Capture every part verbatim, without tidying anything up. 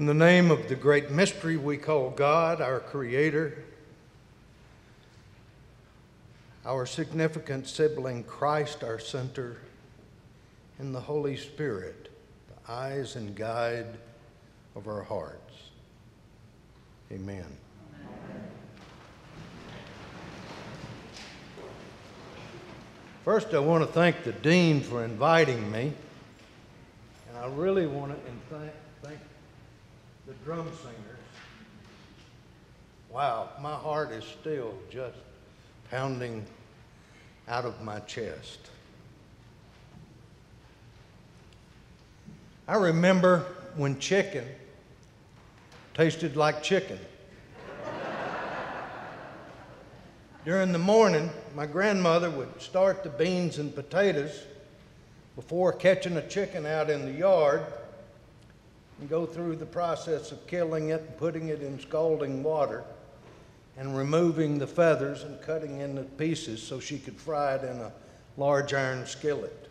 In the name of the great mystery we call God, our Creator, our significant sibling Christ, our center, and the Holy Spirit, the eyes and guide of our hearts. Amen. Amen. First, I want to thank the dean for inviting me, and I really want to thank, thank the drum singers. Wow, my heart is still just pounding out of my chest. I remember when chicken tasted like chicken. During the morning, my grandmother would start the beans and potatoes before catching a chicken out in the yard and go through the process of killing it and putting it in scalding water and removing the feathers and cutting into pieces so she could fry it in a large iron skillet.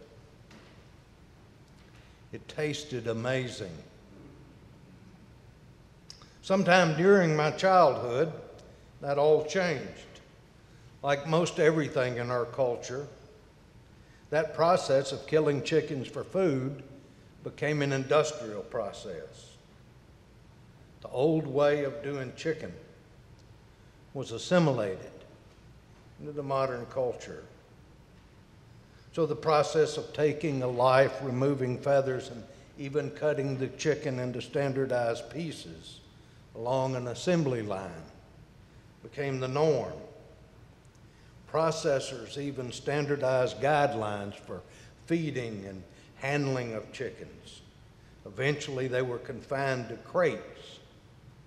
It tasted amazing. Sometime during my childhood, that all changed. Like most everything in our culture, that process of killing chickens for food became an industrial process. The old way of doing chicken was assimilated into the modern culture. So the process of taking a life, removing feathers, and even cutting the chicken into standardized pieces along an assembly line became the norm. Processors even standardized guidelines for feeding and handling of chickens. Eventually, they were confined to crates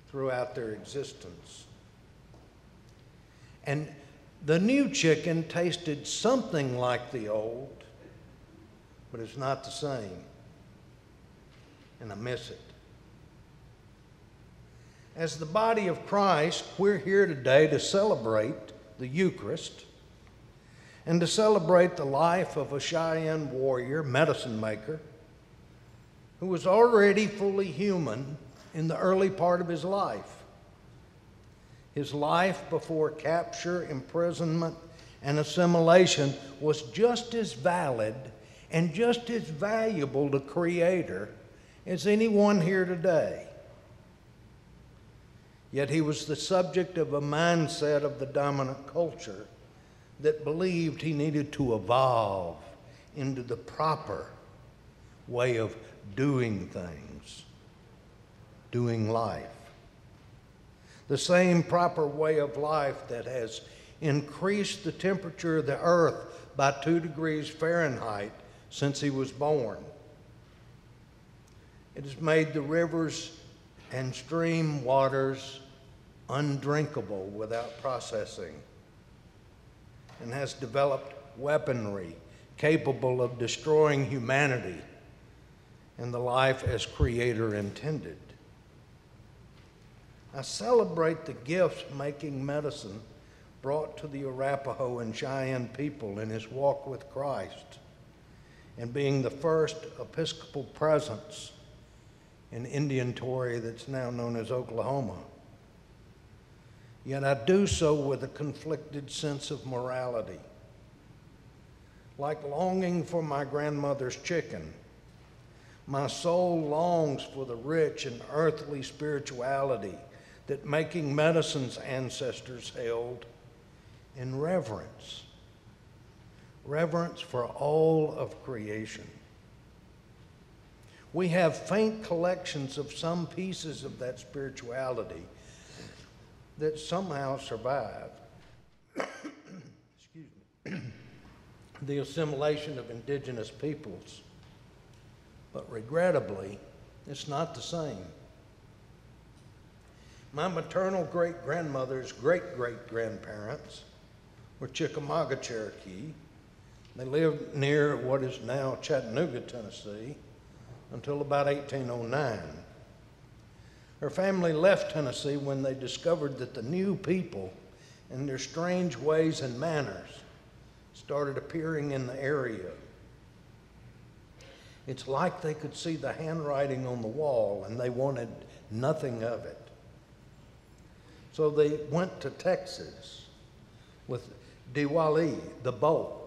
throughout their existence. And the new chicken tasted something like the old, but it's not the same, and I miss it. As the body of Christ, we're here today to celebrate the Eucharist and to celebrate the life of a Cheyenne warrior, medicine maker, who was already fully human in the early part of his life. His life before capture, imprisonment, and assimilation was just as valid and just as valuable to Creator as anyone here today. Yet he was the subject of a mindset of the dominant culture that believed he needed to evolve into the proper way of doing things, doing life. The same proper way of life that has increased the temperature of the earth by two degrees Fahrenheit since he was born. It has made the rivers and stream waters undrinkable without processing, and has developed weaponry capable of destroying humanity and the life as Creator intended. I celebrate the gifts Making Medicine brought to the Arapaho and Cheyenne people in his walk with Christ, and being the first Episcopal presence in Indian Territory that's now known as Oklahoma. Yet I do so with a conflicted sense of morality. Like longing for my grandmother's chicken, my soul longs for the rich and earthly spirituality that Making Medicine's ancestors held in reverence, reverence for all of creation. We have faint collections of some pieces of that spirituality that somehow survived excuse me, the assimilation of indigenous peoples, but regrettably, it's not the same. My maternal great-grandmother's great-great-grandparents were Chickamauga Cherokee. They lived near what is now Chattanooga, Tennessee, until about eighteen oh nine. Her family left Tennessee when they discovered that the new people and their strange ways and manners started appearing in the area. It's like they could see the handwriting on the wall, and they wanted nothing of it. So they went to Texas with Diwali, the boat.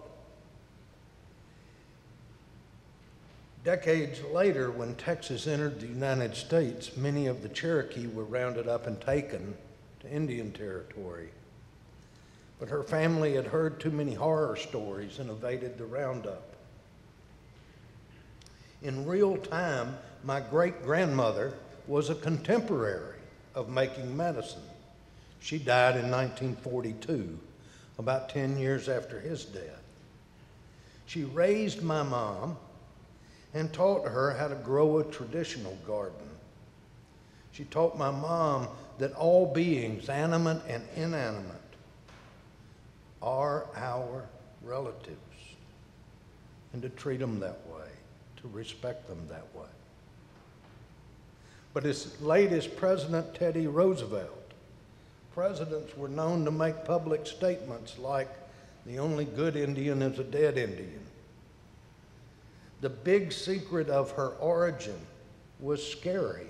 Decades later, when Texas entered the United States, many of the Cherokee were rounded up and taken to Indian territory. But her family had heard too many horror stories and evaded the roundup. In real time, my great-grandmother was a contemporary of Making Medicine. She died in nineteen forty-two, about ten years after his death. She raised my mom and taught her how to grow a traditional garden. She taught my mom that all beings, animate and inanimate, are our relatives, and to treat them that way, to respect them that way. But as late as President Teddy Roosevelt, presidents were known to make public statements like, the only good Indian is a dead Indian. The big secret of her origin was scary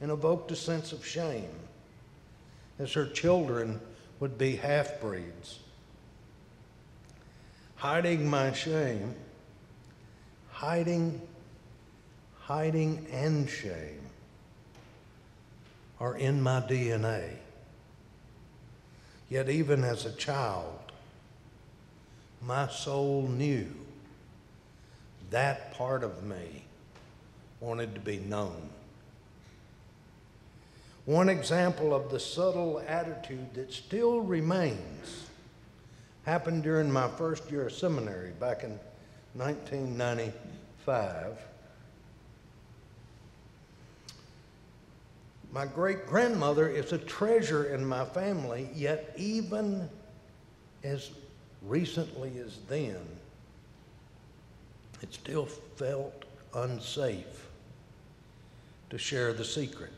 and evoked a sense of shame, as her children would be half-breeds. Hiding my shame, hiding, hiding and shame are in my D N A. Yet even as a child, my soul knew that part of me wanted to be known. One example of the subtle attitude that still remains happened during my first year of seminary back in nineteen ninety-five. My great-grandmother is a treasure in my family, yet even as recently as then, it still felt unsafe to share the secret.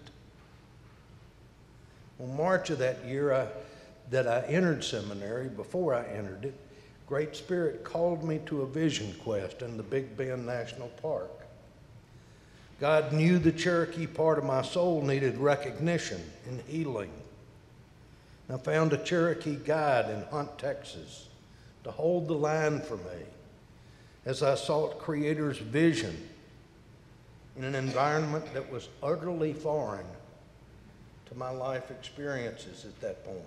Well, March of that year I, that I entered seminary, before I entered it, Great Spirit called me to a vision quest in the Big Bend National Park. God knew the Cherokee part of my soul needed recognition and healing. And I found a Cherokee guide in Hunt, Texas, to hold the line for me as I sought Creator's vision in an environment that was utterly foreign to my life experiences at that point.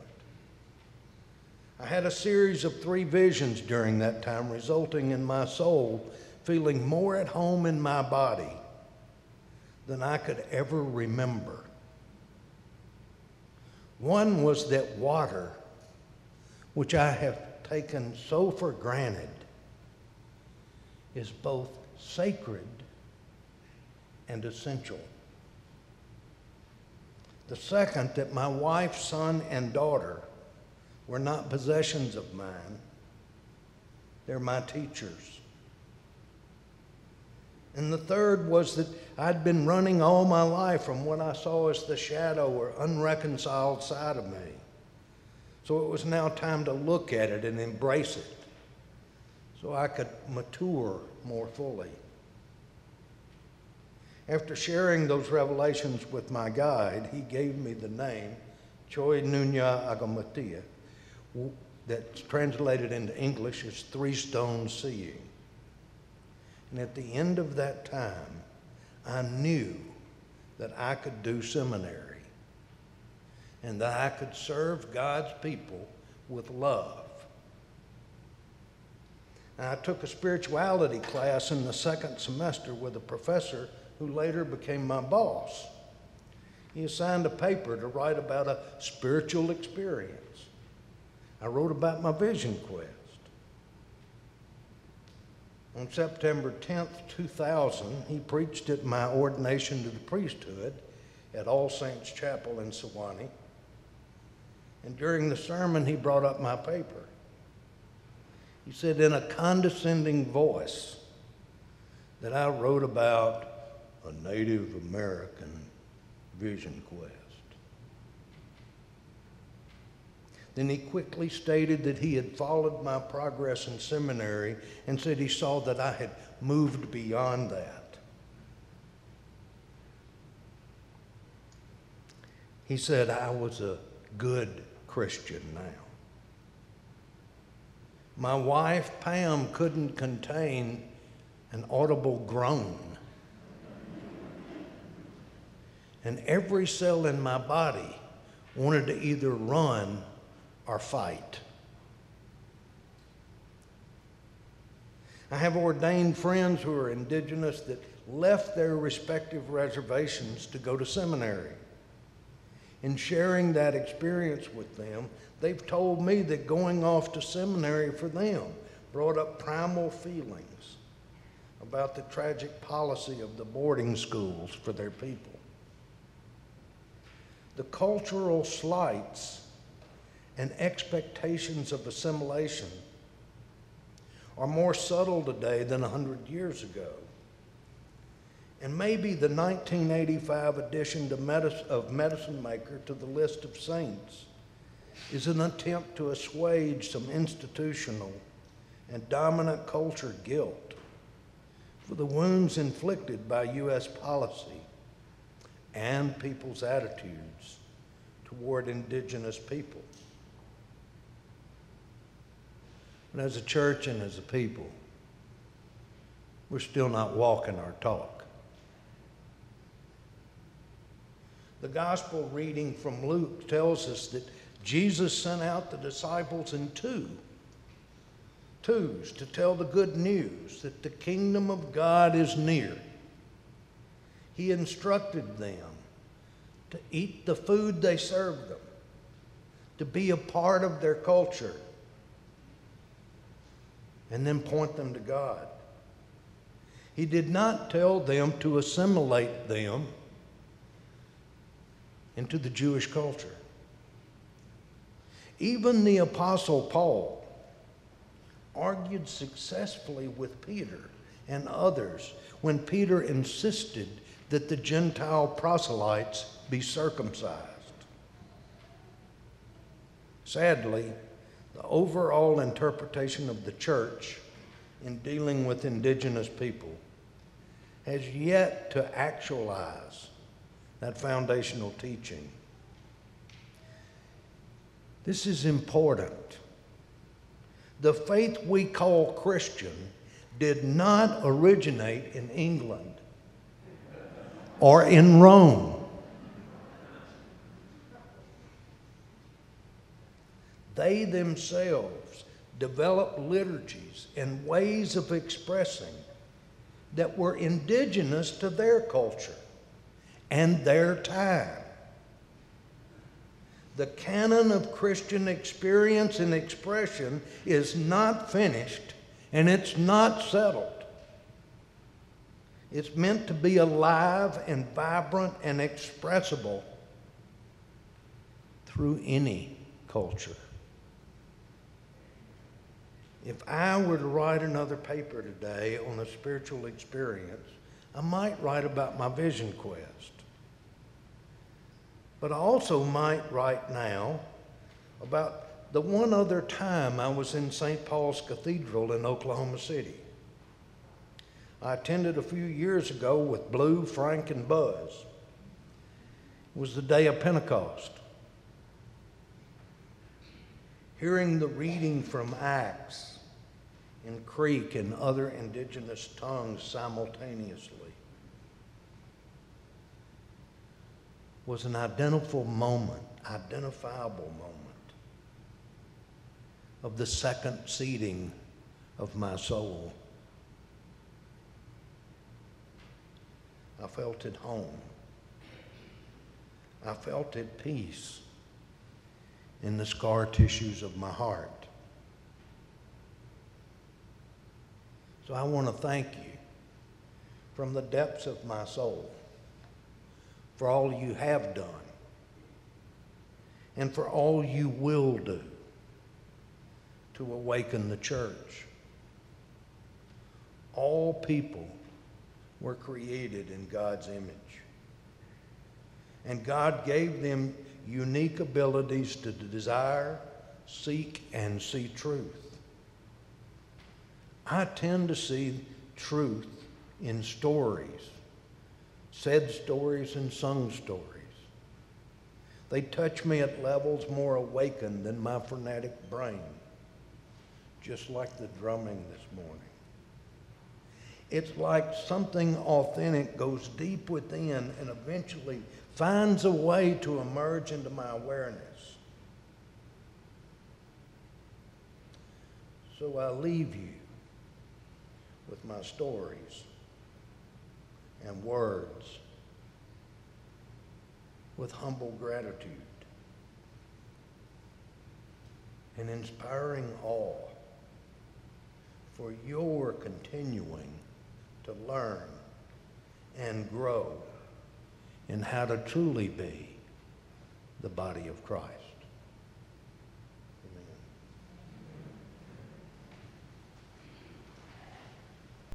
I had a series of three visions during that time, resulting in my soul feeling more at home in my body than I could ever remember. One was that water, which I have taken so for granted, is both sacred and essential. The second, that my wife, son, and daughter were not possessions of mine. They're my teachers. And the third was that I'd been running all my life from what I saw as the shadow or unreconciled side of me. So it was now time to look at it and embrace it so I could mature more fully. After sharing those revelations with my guide, he gave me the name Choi Nunya Agamatia, that's translated into English as three stone seeing. And at the end of that time, I knew that I could do seminary and that I could serve God's people with love. And I took a spirituality class in the second semester with a professor who later became my boss. He assigned a paper to write about a spiritual experience. I wrote about my vision quest. On September tenth, two thousand, he preached at my ordination to the priesthood at All Saints Chapel in Sewanee. And during the sermon, he brought up my paper. He said in a condescending voice that I wrote about a Native American vision quest. Then he quickly stated that he had followed my progress in seminary and said he saw that I had moved beyond that. He said, I was a good Christian now. My wife, Pam, couldn't contain an audible groan. And every cell in my body wanted to either run or fight. I have ordained friends who are indigenous that left their respective reservations to go to seminary. In sharing that experience with them, they've told me that going off to seminary for them brought up primal feelings about the tragic policy of the boarding schools for their people. The cultural slights and expectations of assimilation are more subtle today than one hundred years ago. And maybe the nineteen eighty-five addition to medicine, of Medicine Maker to the list of saints is an attempt to assuage some institutional and dominant culture guilt for the wounds inflicted by U S policy and people's attitudes toward indigenous people. But as a church and as a people, we're still not walking our talk. The gospel reading from Luke tells us that Jesus sent out the disciples in two, twos to tell the good news that the kingdom of God is near. He instructed them to eat the food they served them, to be a part of their culture, and then point them to God. He did not tell them to assimilate them into the Jewish culture. Even the Apostle Paul argued successfully with Peter and others when Peter insisted that the Gentile proselytes be circumcised. Sadly, the overall interpretation of the church in dealing with indigenous people has yet to actualize that foundational teaching. This is important. The faith we call Christian did not originate in England or in Rome. They themselves developed liturgies and ways of expressing that were indigenous to their culture and their time. The canon of Christian experience and expression is not finished, and it's not settled. It's meant to be alive and vibrant and expressible through any culture. If I were to write another paper today on a spiritual experience, I might write about my vision quest. But I also might write now about the one other time I was in Saint Paul's Cathedral in Oklahoma City. I attended a few years ago with Blue, Frank, and Buzz. It was the day of Pentecost. Hearing the reading from Acts in Creek and other indigenous tongues simultaneously was an identifiable moment, identifiable moment of the second seating of my soul. I felt at home. I felt at peace in the scar tissues of my heart. So I want to thank you from the depths of my soul for all you have done and for all you will do to awaken the church. All people were created in God's image, and God gave them unique abilities to desire, seek, and see truth. I tend to see truth in stories, said stories and sung stories. They touch me at levels more awakened than my frenetic brain, just like the drumming this morning. It's like something authentic goes deep within and eventually finds a way to emerge into my awareness. So I leave you with my stories and words, with humble gratitude and inspiring awe for your continuing to learn and grow in how to truly be the body of Christ.